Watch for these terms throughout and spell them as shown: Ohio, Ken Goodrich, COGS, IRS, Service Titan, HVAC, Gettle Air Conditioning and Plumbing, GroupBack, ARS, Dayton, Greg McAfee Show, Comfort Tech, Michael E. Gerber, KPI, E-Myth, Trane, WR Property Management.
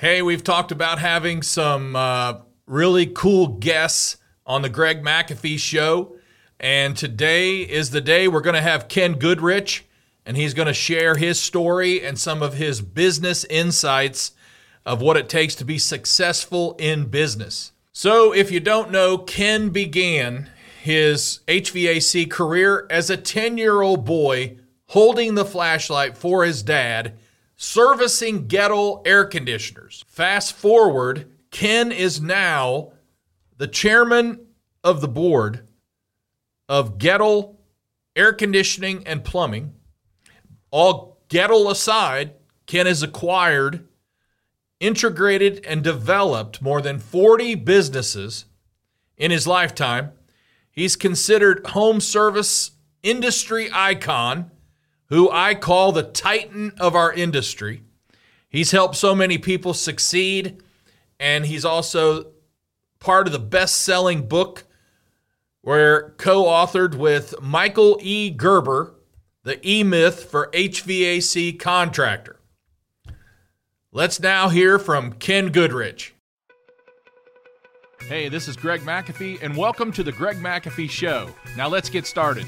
Hey, we've talked about having some really cool guests on the Greg McAfee Show. And today is the day we're going to have Ken Goodrich, and he's going to share his story and some of his business insights of what it takes to be successful in business. So if you don't know, Ken began his HVAC career as a 10-year-old boy holding the flashlight for his dad, servicing Gettle air conditioners. Fast forward, Ken is now the chairman of the board of Gettle Air Conditioning and Plumbing. All Gettle aside, Ken has acquired, integrated, and developed more than 40 businesses in his lifetime. He's considered home service industry icon, who I call the Titan of our industry. He's helped so many people succeed, and he's also part of the best-selling book we're co-authored with Michael E. Gerber, the E-Myth for HVAC Contractor. Let's now hear from Ken Goodrich. Hey, this is Greg McAfee, and welcome to the Greg McAfee Show. Now let's get started.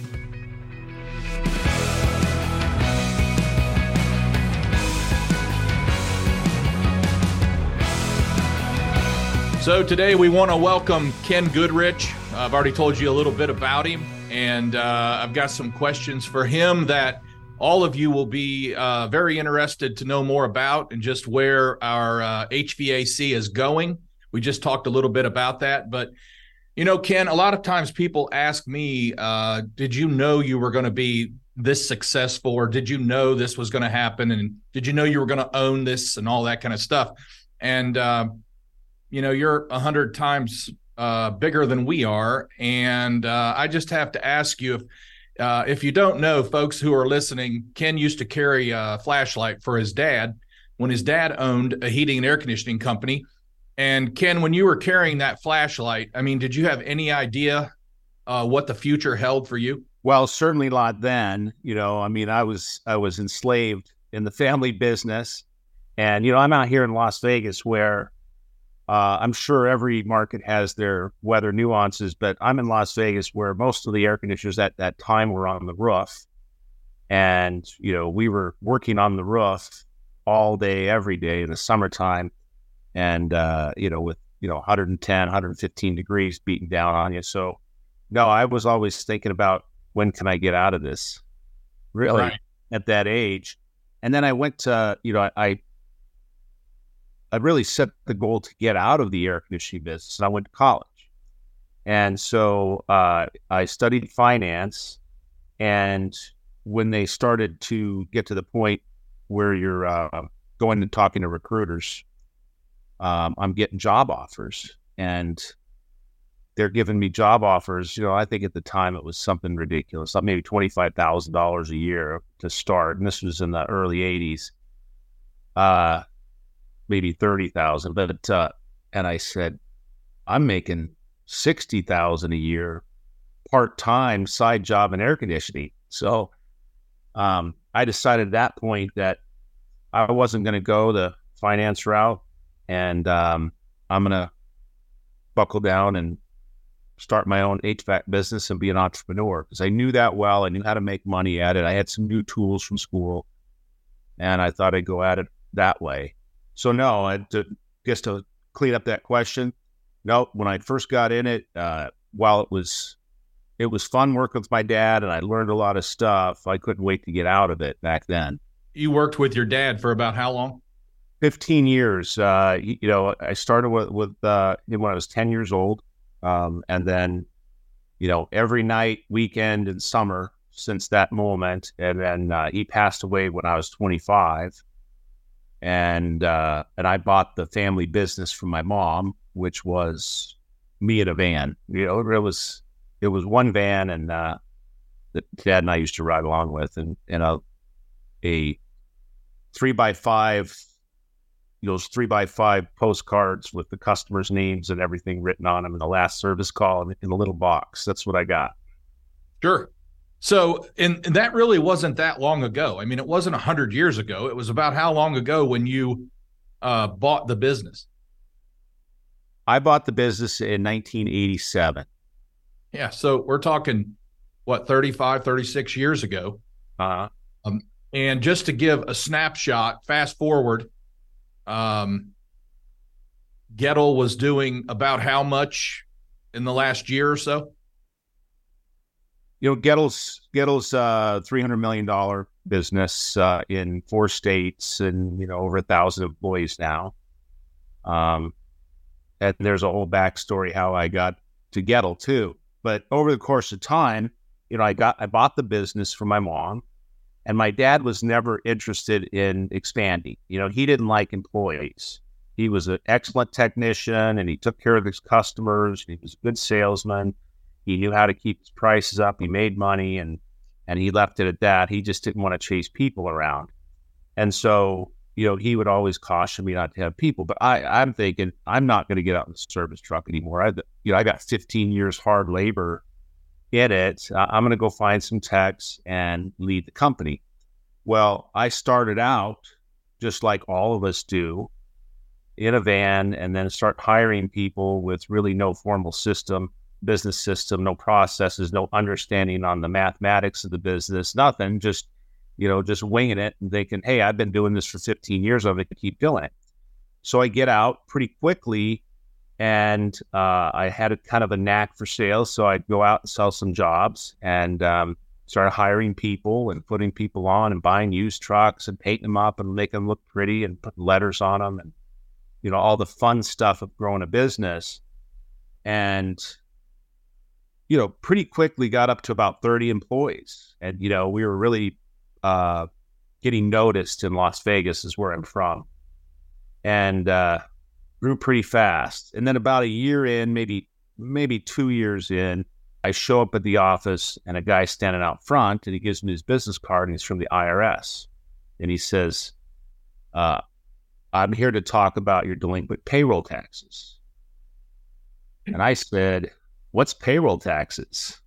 So today we want to welcome Ken Goodrich. I've already told you a little bit about him, and I've got some questions for him that all of you will be very interested to know more about, and just where our HVAC is going. We just talked a little bit about that, but you know, Ken, a lot of times people ask me, did you know you were going to be this successful, or did you know this was going to happen, and did you know you were going to own this, and all that kind of stuff? And you know, you're 100 times bigger than we are. And I just have to ask you, if you don't know, folks who are listening, Ken used to carry a flashlight for his dad when his dad owned a heating and air conditioning company. And Ken, when you were carrying that flashlight, I mean, did you have any idea what the future held for you? Well, certainly not then. You know, I mean, I was enslaved in the family business. And, you know, I'm out here in Las Vegas where I'm sure every market has their weather nuances, but I'm in Las Vegas where most of the air conditioners at that time were on the roof. And, you know, we were working on the roof all day, every day in the summertime. And, you know, with, you know, 110, 115 degrees beating down on you. So, no, I was always thinking about, when can I get out of this? Really, right. At that age. And then I went to, you know, I really set the goal to get out of the air conditioning business, and I went to college. And so I studied finance, and when they started to get to the point where you're going and talking to recruiters, I'm getting job offers, and they're giving me job offers. You know, I think at the time it was something ridiculous, like maybe $25,000 a year to start. And this was in the early 80s. Maybe 30,000, but and I said, I'm making 60,000 a year, part-time side job in air conditioning. So I decided at that point that I wasn't going to go the finance route, and I'm going to buckle down and start my own HVAC business and be an entrepreneur, because I knew that well. I knew how to make money at it. I had some new tools from school, and I thought I'd go at it that way. So no, just to clean up that question, no, when I first got in it, while it was fun working with my dad and I learned a lot of stuff, I couldn't wait to get out of it back then. You worked with your dad for about how long? 15 years. You know, I started with when I was 10 years old. And then, you know, every night, weekend, and summer since that moment. And then he passed away when I was 25. And I bought the family business from my mom, which was me in a van. You know, it was one van, and that Dad and I used to ride along with, and a 3x5, those 3x5 postcards with the customers' names and everything written on them, and the last service call in a little box. That's what I got. Sure. So, and that really wasn't that long ago. I mean, it wasn't 100 years ago. It was about how long ago when you bought the business? I bought the business in 1987. Yeah. So we're talking, what, 35, 36 years ago. And just to give a snapshot, fast forward, Gettle was doing about how much in the last year or so? You know, Gettle's $300 million business in 4 states and, you know, over 1,000 employees now. And there's a whole backstory how I got to Gettle too. But over the course of time, you know, I bought the business from my mom, and my dad was never interested in expanding. You know, he didn't like employees. He was an excellent technician, and he took care of his customers. He was a good salesman. He knew how to keep his prices up. He made money, and he left it at that. He just didn't want to chase people around. And so, you know, he would always caution me not to have people. But I'm thinking, I'm not going to get out in the service truck anymore. I got 15 years hard labor in it. I'm going to go find some techs and lead the company. Well, I started out just like all of us do, in a van, and then start hiring people with really no formal system, business system, no processes, no understanding on the mathematics of the business, nothing, just, you know, just winging it and thinking, hey, I've been doing this for 15 years. I'm going to keep doing it. So I get out pretty quickly, and I had a kind of a knack for sales. So I'd go out and sell some jobs, and started hiring people and putting people on and buying used trucks and painting them up and making them look pretty and putting letters on them, and, you know, all the fun stuff of growing a business. And, you know, pretty quickly got up to about 30 employees. And, you know, we were really getting noticed in Las Vegas, is where I'm from, and grew pretty fast. And then about a year in, maybe 2 years in, I show up at the office, and a guy standing out front, and he gives me his business card, and he's from the IRS. And he says, I'm here to talk about your delinquent payroll taxes. And I said, what's payroll taxes?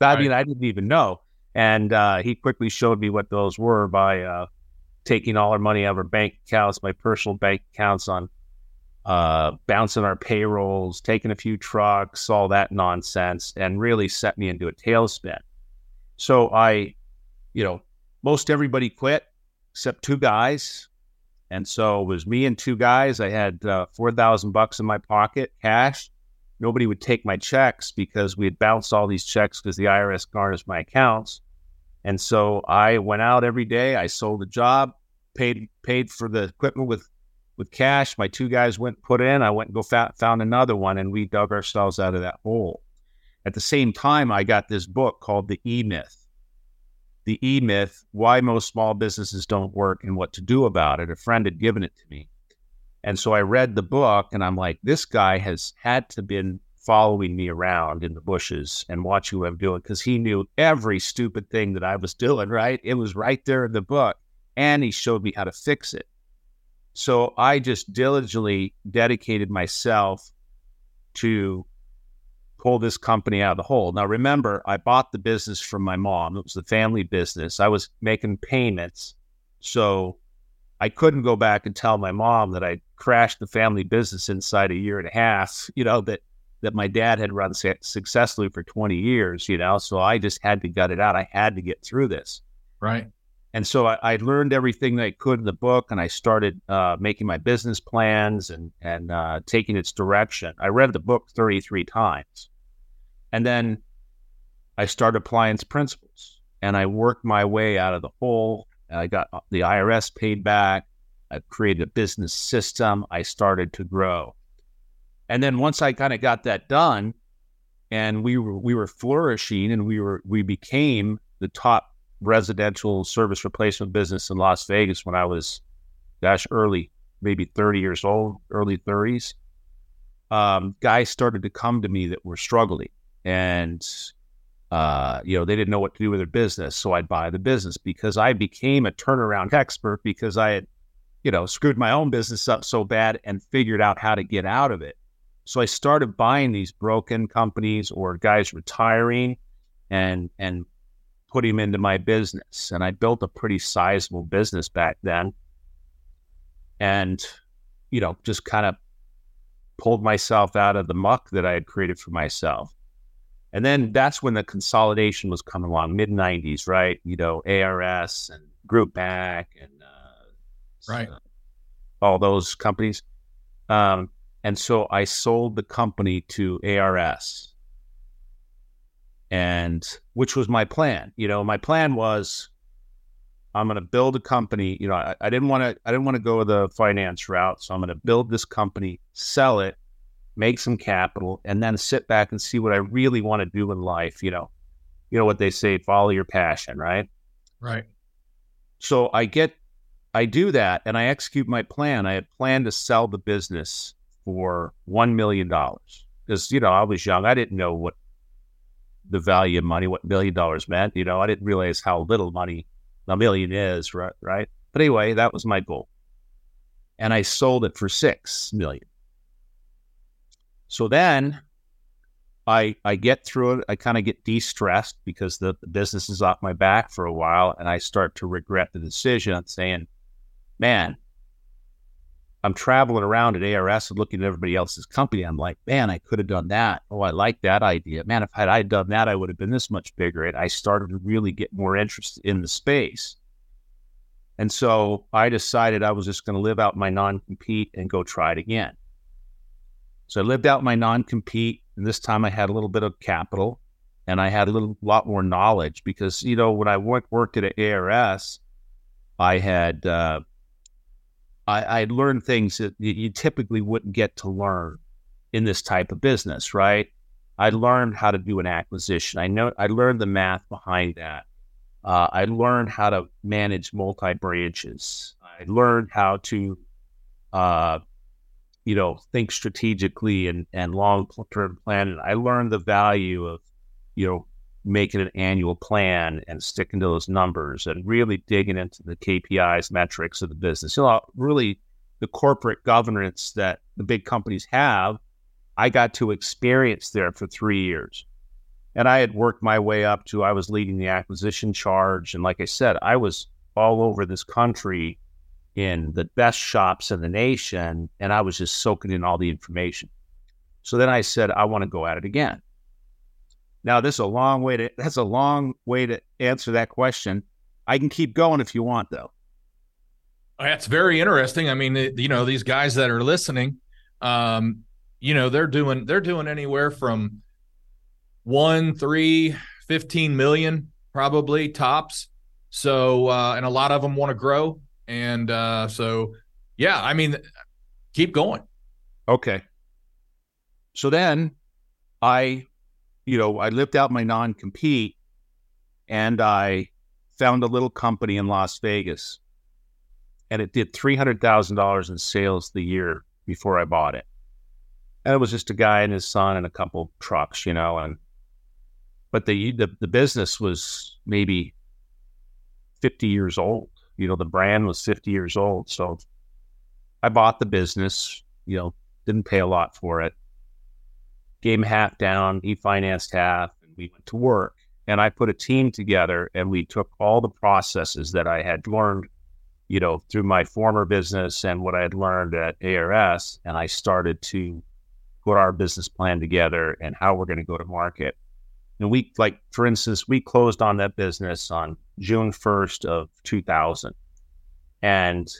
I mean, I didn't even know. And he quickly showed me what those were by taking all our money out of our bank accounts, my personal bank accounts, on bouncing our payrolls, taking a few trucks, all that nonsense, and really set me into a tailspin. So I, you know, most everybody quit except 2 guys. And so it was me and 2 guys. I had $4,000 in my pocket, cash. Nobody would take my checks because we had bounced all these checks because the IRS garnished my accounts. And so I went out every day. I sold a job, paid for the equipment with cash. My 2 guys went and put in. I went and found another one, and we dug ourselves out of that hole. At the same time, I got this book called The E-Myth. The E-Myth, Why Most Small Businesses Don't Work and What to Do About It. A friend had given it to me. And so I read the book, and I'm like, this guy has had to been following me around in the bushes and watching what I'm doing, because he knew every stupid thing that I was doing, right? It was right there in the book, and he showed me how to fix it. So I just diligently dedicated myself to pull this company out of the hole. Now, remember, I bought the business from my mom. It was the family business. I was making payments. So I couldn't go back and tell my mom that I crashed the family business inside a year and a half, you know, that my dad had run successfully for 20 years, you know, so I just had to gut it out. I had to get through this. Right. And so I learned everything that I could in the book, and I started making my business plans and taking its direction. I read the book 33 times. And then I started applying its principles, and I worked my way out of the hole. I got the IRS paid back. I created a business system. I started to grow. And then once I kind of got that done, and we were flourishing, and we became the top residential service replacement business in Las Vegas when I was, early, maybe 30 years old, early 30s. Guys started to come to me that were struggling. And, you know, they didn't know what to do with their business. So I'd buy the business, because I became a turnaround expert, because I had, you know, screwed my own business up so bad and figured out how to get out of it. So I started buying these broken companies or guys retiring and put him into my business. And I built a pretty sizable business back then. And you know, just kind of pulled myself out of the muck that I had created for myself. And then that's when the consolidation was coming along, mid-90s, right? You know, ARS and GroupBack and all those companies. And so I sold the company to ARS, and which was my plan. You know, my plan was I'm going to build a company. You know, I didn't want to go the finance route, so I'm going to build this company, sell it, make some capital, and then sit back and see what I really want to do in life. You know what they say, follow your passion, right? Right. So I do that, and I execute my plan. I had planned to sell the business for $1 million because, you know, I was young. I didn't know what the value of money, what $1 million meant. You know, I didn't realize how little money $1 million is, right? But anyway, that was my goal. And I sold it for $6 million. So then I get through it. I kind of get de-stressed because the business is off my back for a while, and I start to regret the decision, saying, man, I'm traveling around at ARS and looking at everybody else's company. I'm like, man, I could have done that. Oh, I like that idea. Man, if I had done that, I would have been this much bigger. And I started to really get more interest in the space. And so I decided I was just going to live out my non-compete and go try it again. So I lived out my non-compete, and this time I had a little bit of capital, and I had a lot more knowledge because, you know, when I worked at ARS, I had... I learned things that you typically wouldn't get to learn in this type of business, right? I learned how to do an acquisition. I learned the math behind that. I learned how to manage multi-branches. I learned how to, you know, think strategically and long-term planning. I learned the value of, you know, making an annual plan and sticking to those numbers and really digging into the KPIs, metrics of the business. So really the corporate governance that the big companies have, I got to experience there for 3 years. And I had worked my way up to, I was leading the acquisition charge. And like I said, I was all over this country in the best shops in the nation. And I was just soaking in all the information. So then I said, I want to go at it again. Now, that's a long way to answer that question. I can keep going if you want, though. That's very interesting. I mean, you know, these guys that are listening, you know, they're doing anywhere from 15 million, probably tops. So, and a lot of them want to grow. And so, yeah, I mean, keep going. Okay. So then you know, I lived out my non-compete, and I found a little company in Las Vegas, and it did $300,000 in sales the year before I bought it. And it was just a guy and his son and a couple trucks, you know, but the business was maybe 50 years old. You know, the brand was 50 years old. So I bought the business, you know, didn't pay a lot for it. Gave him half down, he financed half, and we went to work. And I put a team together, and we took all the processes that I had learned, you know, through my former business and what I had learned at ARS, and I started to put our business plan together and how we're going to go to market. And we, like, for instance, we closed on that business on June 1st of 2000. And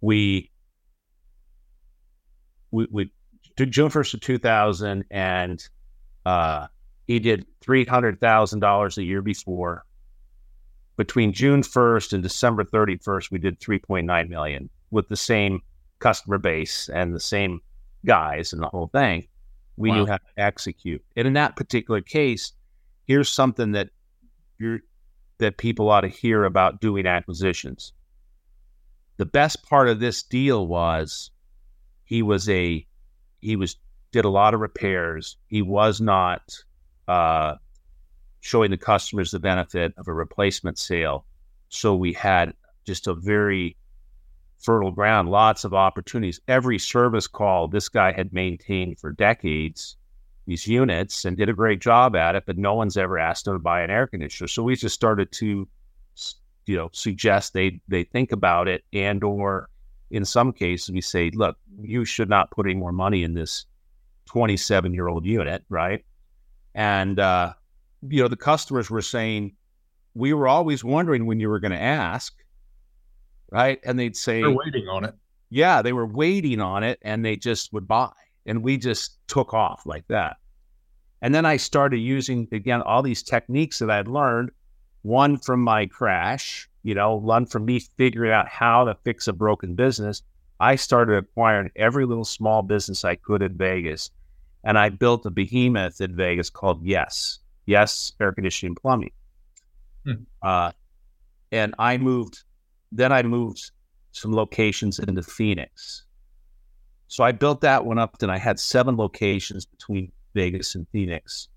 we to June 1st of 2000, and he did $300,000 the year before. Between June 1st and December 31st, we did $3.9 million with the same customer base and the same guys and the whole thing. We knew how to execute. And in that particular case, here's something that that people ought to hear about doing acquisitions. The best part of this deal was he did a lot of repairs. He was not showing the customers the benefit of a replacement sale. So we had just a very fertile ground, lots of opportunities. Every service call this guy had maintained for decades, these units, and did a great job at it, but no one's ever asked him to buy an air conditioner. So we just started to, you know, suggest they think about it, and or in some cases we say, look, you should not put any more money in this 27-year-old unit, right? And, you know, the customers were saying, we were always wondering when you were going to ask, right? And they'd say, they're waiting on it. Yeah, they were waiting on it, and they just would buy. And we just took off like that. And then I started using, again, all these techniques that I'd learned, one from my crash, you know, one from me figuring out how to fix a broken business. I started acquiring every little small business I could in Vegas. And I built a behemoth in Vegas called Yes Air Conditioning and Plumbing. And I moved some locations into Phoenix. So I built that one up, then I had 7 locations between Vegas and Phoenix.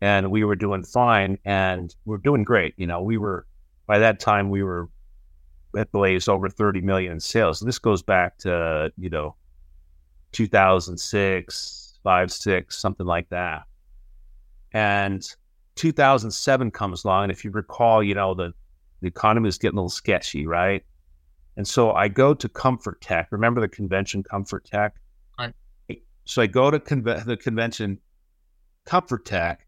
And we were doing fine, and we're doing great. You know, we were, by that time we were at Blaze over 30 million in sales. And this goes back to, you know, 2006, 5, 6, something like that. And 2007 comes along. And if you recall, you know, the economy is getting a little sketchy, right? And so I go to Comfort Tech. Remember the convention, Comfort Tech? Right. So I go to the convention, Comfort Tech.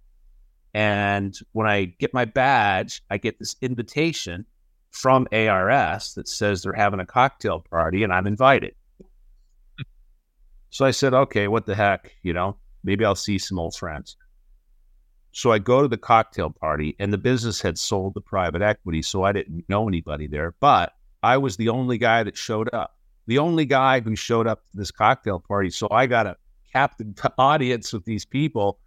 And when I get my badge, I get this invitation from ARS that says they're having a cocktail party and I'm invited. So I said, okay, what the heck, you know, maybe I'll see some old friends. So I go to the cocktail party, and the business had sold to private equity, so I didn't know anybody there, but I was the only guy that showed up, the only guy who showed up to this cocktail party. So I got a captive audience with these people,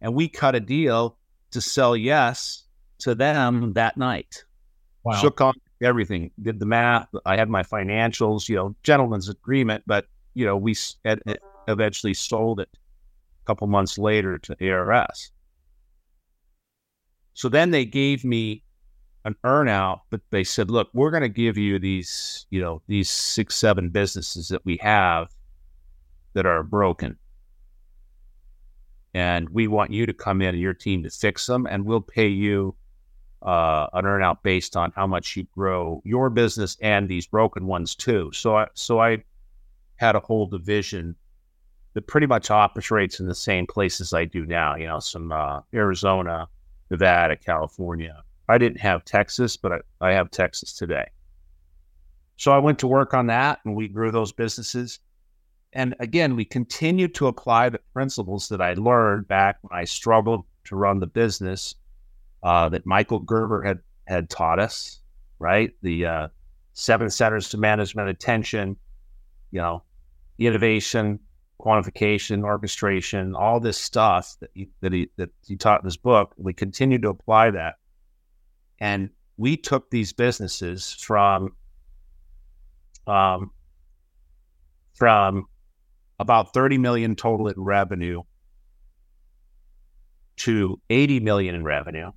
and we cut a deal to sell Yes to them that night. Wow. Shook on everything, did the math. I had my financials, you know, gentleman's agreement, but, you know, we eventually sold it a couple months later to ARS. So then they gave me an earnout, but they said, look, we're going to give you these, you know, these 6, 7 businesses that we have that are broken. And we want you to come in and your team to fix them. And we'll pay you an earnout based on how much you grow your business and these broken ones too. So I had a whole division that pretty much operates in the same places I do now, you know, some Arizona, Nevada, California. I didn't have Texas, but I have Texas today. So I went to work on that, and we grew those businesses. And again, we continued to apply the principles that I learned back when I struggled to run the business that Michael Gerber had taught us, right? The 7 centers to management attention, you know, innovation, quantification, orchestration, all this stuff that he taught in this book. We continued to apply that. And we took these businesses from about 30 million total in revenue to 80 million in revenue,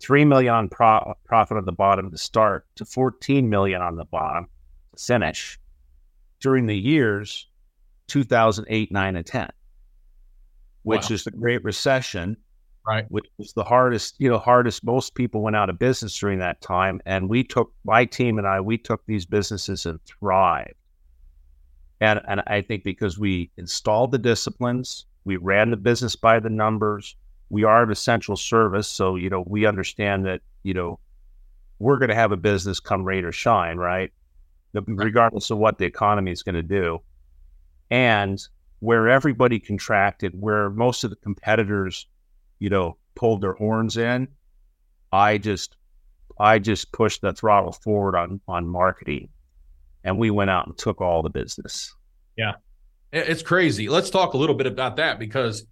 3 million on profit on the bottom to start, to 14 million on the bottom to finish during the years 2008, 9, and 10, which is the Great Recession, right? Which was the hardest. Most people went out of business during that time. And we took, my team and I, we took these businesses and thrived. And I think because we installed the disciplines, we ran the business by the numbers, we are an essential service. So, you know, we understand that, you know, we're going to have a business come rain or shine, right? Regardless of what the economy is going to do. And where everybody contracted, where most of the competitors, you know, pulled their horns in, I just pushed the throttle forward on marketing, and we went out and took all the business. Yeah, it's crazy. Let's talk a little bit about that, because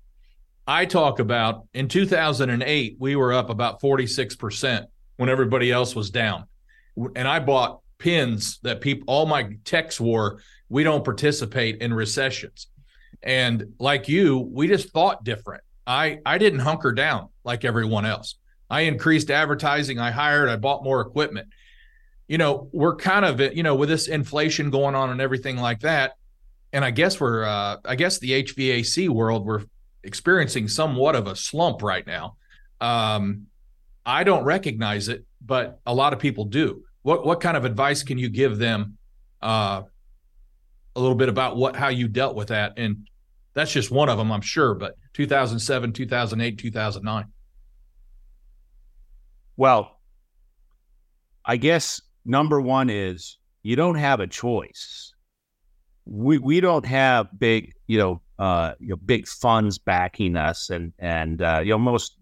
I talk about in 2008, we were up about 46% when everybody else was down. And I bought pins that all my techs wore. We don't participate in recessions. And like you, we just thought different. I didn't hunker down like everyone else. I increased advertising. I bought more equipment. You know, we're kind of, you know, with this inflation going on and everything like that. And I guess I guess the HVAC world, we're experiencing somewhat of a slump right now. I don't recognize it, but a lot of people do. What kind of advice can you give them a little bit about how you dealt with that? And that's just one of them, I'm sure, but 2007, 2008, 2009. Well, I guess number one is you don't have a choice. We don't have big, big funds backing us and most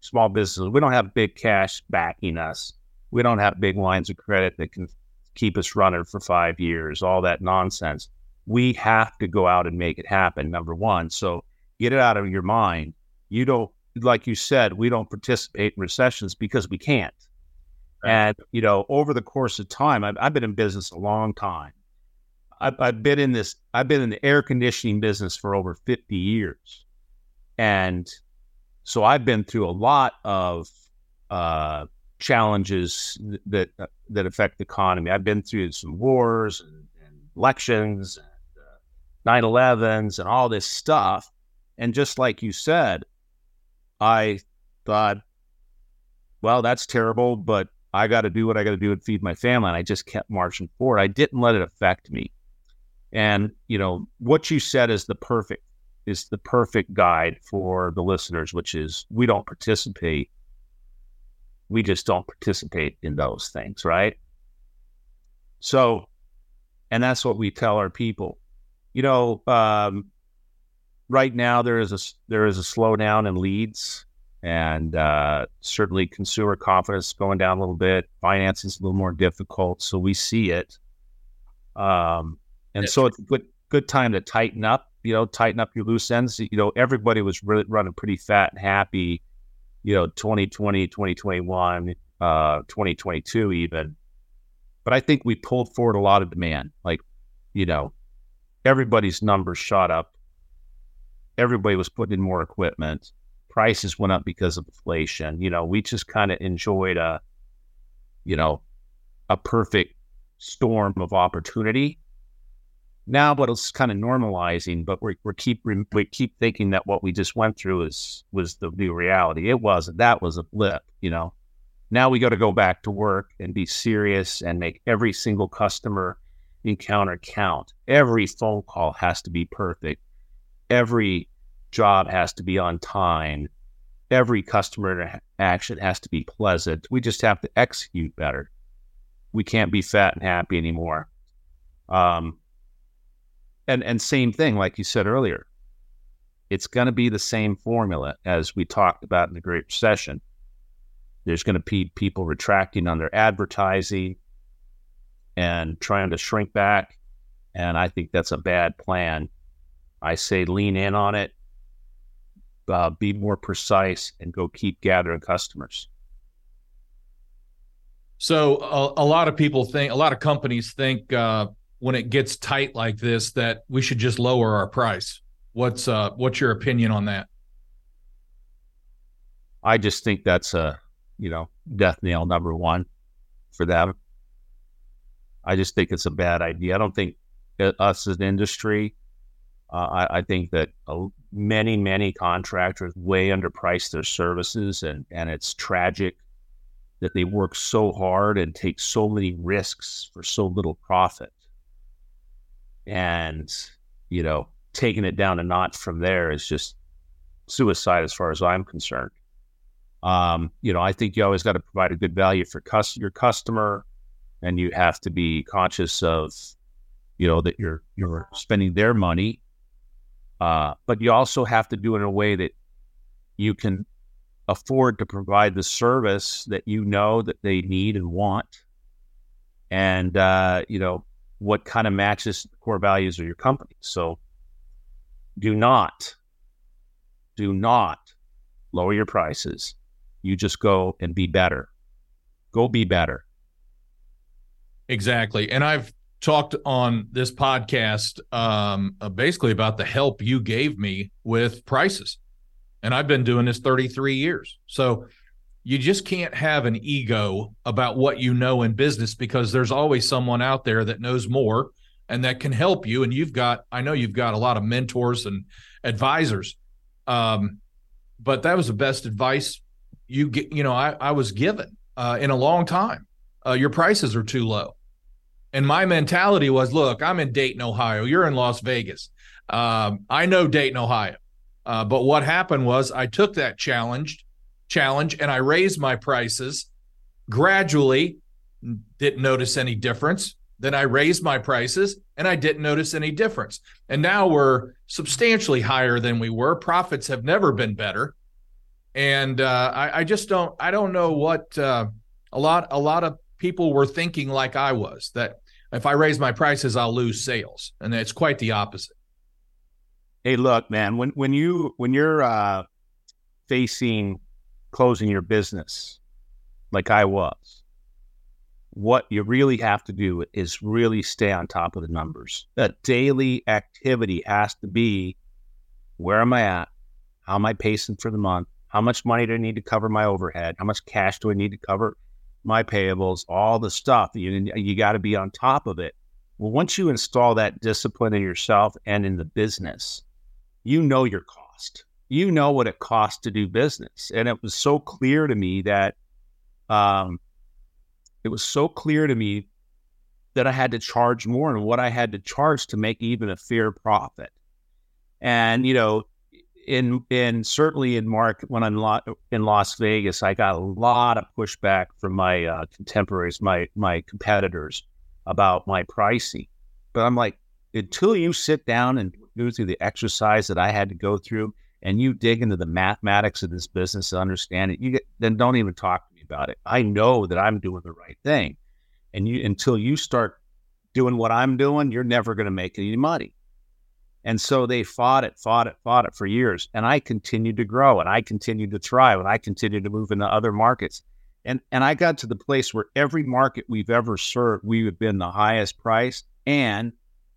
small businesses, we don't have big cash backing us. We don't have big lines of credit that can keep us running for 5 years, all that nonsense. We have to go out and make it happen, number one. So get it out of your mind. You don't, like you said, we don't participate in recessions because we can't. And, over the course of time, I've been in business a long time. I've been in the air conditioning business for over 50 years. And so I've been through a lot of challenges that affect the economy. I've been through some wars and elections and 9/11s and all this stuff. And just like you said, I thought, well, that's terrible, but I got to do what I got to do and feed my family. And I just kept marching forward. I didn't let it affect me. And, what you said is the perfect guide for the listeners, which is we don't participate. We just don't participate in those things, right? So, and that's what we tell our people. Right now there is a slowdown in leads and certainly consumer confidence is going down a little bit. Finance is a little more difficult, so we see it. And so it's a good time to tighten up, tighten up your loose ends. Everybody was really running pretty fat and happy, 2020, 2021, 2022 even. But I think we pulled forward a lot of demand. Like, everybody's numbers shot up. Everybody was putting in more equipment. Prices went up because of inflation. We just kind of enjoyed a perfect storm of opportunity. Now, but it's kind of normalizing, but we keep thinking that what we just went through was the new reality. It wasn't. That was a blip, Now we got to go back to work and be serious and make every single customer encounter count. Every phone call has to be perfect. Every job has to be on time. Every customer action has to be pleasant. We just have to execute better. We can't be fat and happy anymore. And same thing, like you said earlier, it's going to be the same formula as we talked about in the Great Recession. There's going to be people retracting on their advertising and trying to shrink back. And I think that's a bad plan. I say lean in on it, be more precise, and go keep gathering customers. So a lot of people think, a lot of companies think, when it gets tight like this, that we should just lower our price. What's your opinion on that? I just think that's a, death nail number one for them. I just think it's a bad idea. I don't think us as an industry, I think that many contractors way underprice their services, and it's tragic that they work so hard and take so many risks for so little profit. And, taking it down a notch from there is just suicide as far as I'm concerned. I think you always got to provide a good value for your customer, and you have to be conscious of, that you're spending their money. But you also have to do it in a way that you can afford to provide the service that that they need and want. And, what kind of matches the core values of your company. So do not lower your prices. You just go and be better. Go be better. Exactly. And I've talked on this podcast basically about the help you gave me with prices. And I've been doing this 33 years. So you just can't have an ego about what you know in business, because there's always someone out there that knows more and that can help you. And I know you've got a lot of mentors and advisors, but that was the best advice I was given in a long time. your prices are too low. And my mentality was, look, I'm in Dayton, Ohio. You're in Las Vegas. I know Dayton, Ohio. But what happened was I took that challenge and I raised my prices gradually, didn't notice any difference. Then I raised my prices and I didn't notice any difference. And now we're substantially higher than we were. Profits have never been better. And I don't know what a lot of people were thinking like I was, that if I raise my prices, I'll lose sales. And it's quite the opposite. Hey, look, man, when you're facing closing your business like I was, what you really have to do is really stay on top of the numbers. That daily activity has to be, where am I at? How am I pacing for the month? How much money do I need to cover my overhead? How much cash do I need to cover my payables? All the stuff. You got to be on top of it. Well, once you install that discipline in yourself and in the business, you know your cost. You know what it costs to do business. And it was so clear to me that I had to charge more, and what I had to charge to make even a fair profit. And, you know, in certainly in Mark, when I'm in Las Vegas, I got a lot of pushback from my contemporaries, my competitors, about my pricing. But I'm like, until you sit down and go through the exercise that I had to go through, and you dig into the mathematics of this business and understand it, then don't even talk to me about it. I know that I'm doing the right thing, and until you start doing what I'm doing, you're never going to make any money. And so they fought it for years. And I continued to grow, and I continued to thrive, and I continued to move into other markets. And I got to the place where every market we've ever served, we have been the highest price and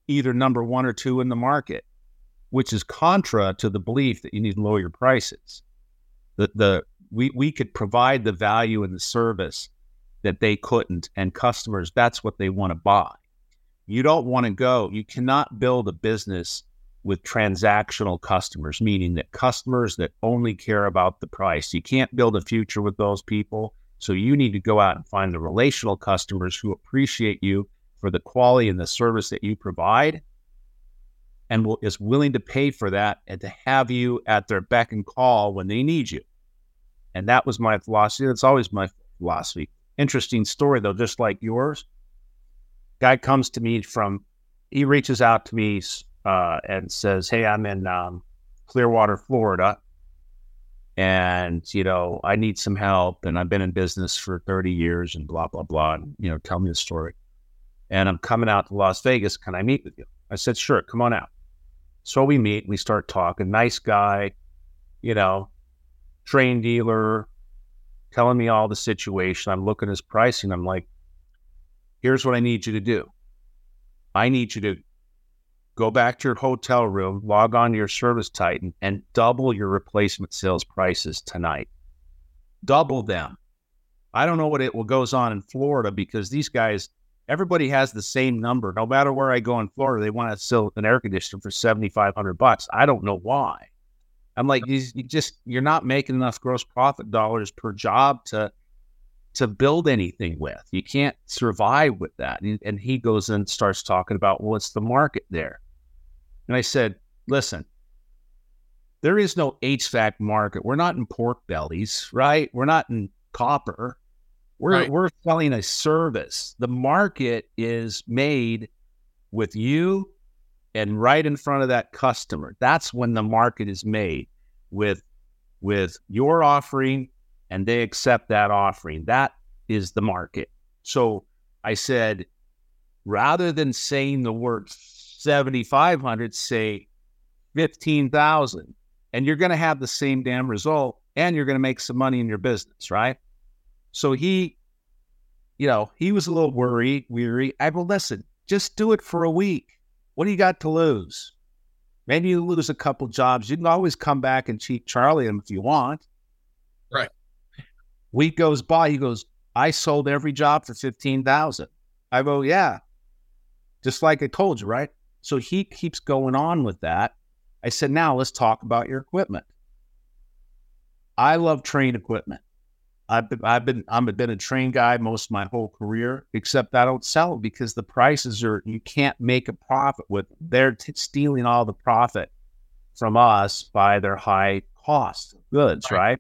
either number one or two in the market, which is contra to the belief that you need to lower your prices. We could provide the value and the service that they couldn't, and customers, that's what they want to buy. You don't want to go. You cannot build a business with transactional customers, meaning that customers that only care about the price. You can't build a future with those people. So you need to go out and find the relational customers who appreciate you for the quality and the service that you provide, and is willing to pay for that and to have you at their beck and call when they need you. And that was my philosophy. That's always my philosophy. Interesting story, though, just like yours. Guy comes to me he reaches out to me and says, hey, I'm in Clearwater, Florida, and, you know, I need some help, and I've been in business for 30 years and blah, blah, blah, and, you know, tell me the story. And I'm coming out to Las Vegas. Can I meet with you? I said, sure, come on out. So we meet, and we start talking. Nice guy, you know, Trane dealer, telling me all the situation. I'm looking at his pricing. I'm like, here's what I need you to do. I need you to go back to your hotel room, log on to your Service Titan, and double your replacement sales prices tonight. Double them. I don't know what goes on in Florida, because these guys, everybody has the same number. No matter where I go in Florida, they want to sell an air conditioner for $7,500. I don't know why. I'm like, you're not making enough gross profit dollars per job to build anything with. You can't survive with that. And he goes and starts talking about, well, it's the market there. And I said, listen, there is no HVAC market. We're not in pork bellies, right? We're not in copper. We're selling a service. The market is made with you and right in front of that customer. That's when the market is made, with your offering, and they accept that offering. That is the market. So I said, rather than saying the word 7,500, say 15,000, and you're going to have the same damn result, and you're going to make some money in your business, right? So he, you know, he was a little weary. I will listen, just do it for a week. What do you got to lose? Maybe you lose a couple jobs. You can always come back and cheat Charlie him if you want. Right. Week goes by, he goes, I sold every job for $15,000. I go, yeah, just like I told you, right? So he keeps going on with that. I said, now let's talk about your equipment. I love Trane equipment. I've been a Trane guy most of my whole career, except I don't sell because the prices are, you can't make a profit with them. They're stealing all the profit from us by their high cost goods, right?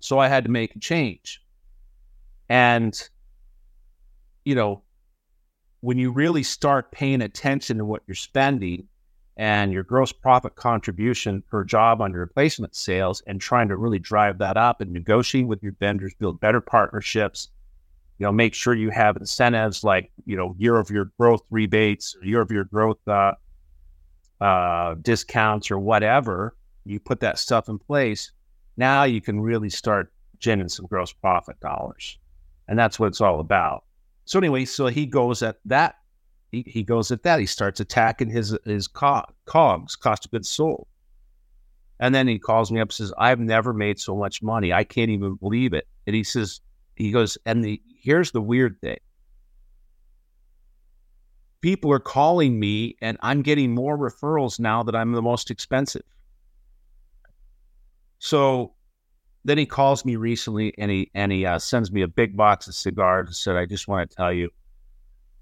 So I had to make a change. And, you know, when you really start paying attention to what you're spending and your gross profit contribution per job on your replacement sales and trying to really drive that up and negotiate with your vendors, build better partnerships, you know, make sure you have incentives like, you know, year-over-year growth rebates, year-over-year growth discounts or whatever, you put that stuff in place, now you can really start generating some gross profit dollars. And that's what it's all about. So anyway, so he goes at that. He goes at that. He starts attacking his COGS, cost of goods sold. And then he calls me up and says, I've never made so much money. I can't even believe it. And he says, here's the weird thing. People are calling me and I'm getting more referrals now that I'm the most expensive. So then he calls me recently and he sends me a big box of cigars and said, I just want to tell you,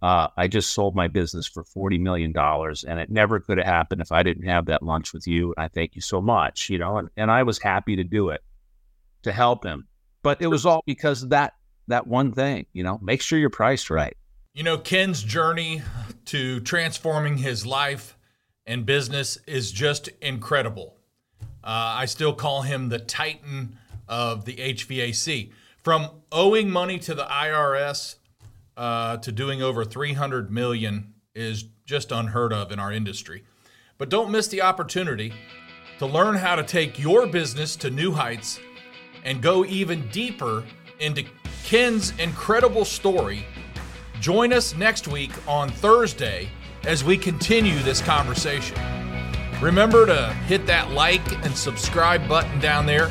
I just sold my business for $40 million and it never could have happened if I didn't have that lunch with you. I thank you so much, you know, and I was happy to do it to help him. But it was all because of that one thing, you know, make sure you're priced right. You know, Ken's journey to transforming his life and business is just incredible. I still call him the Titan of the HVAC. From owing money to the IRS to doing over 300 million is just unheard of in our industry. But don't miss the opportunity to learn how to take your business to new heights and go even deeper into Ken's incredible story. Join us next week on Thursday as we continue this conversation. Remember to hit that like and subscribe button down there,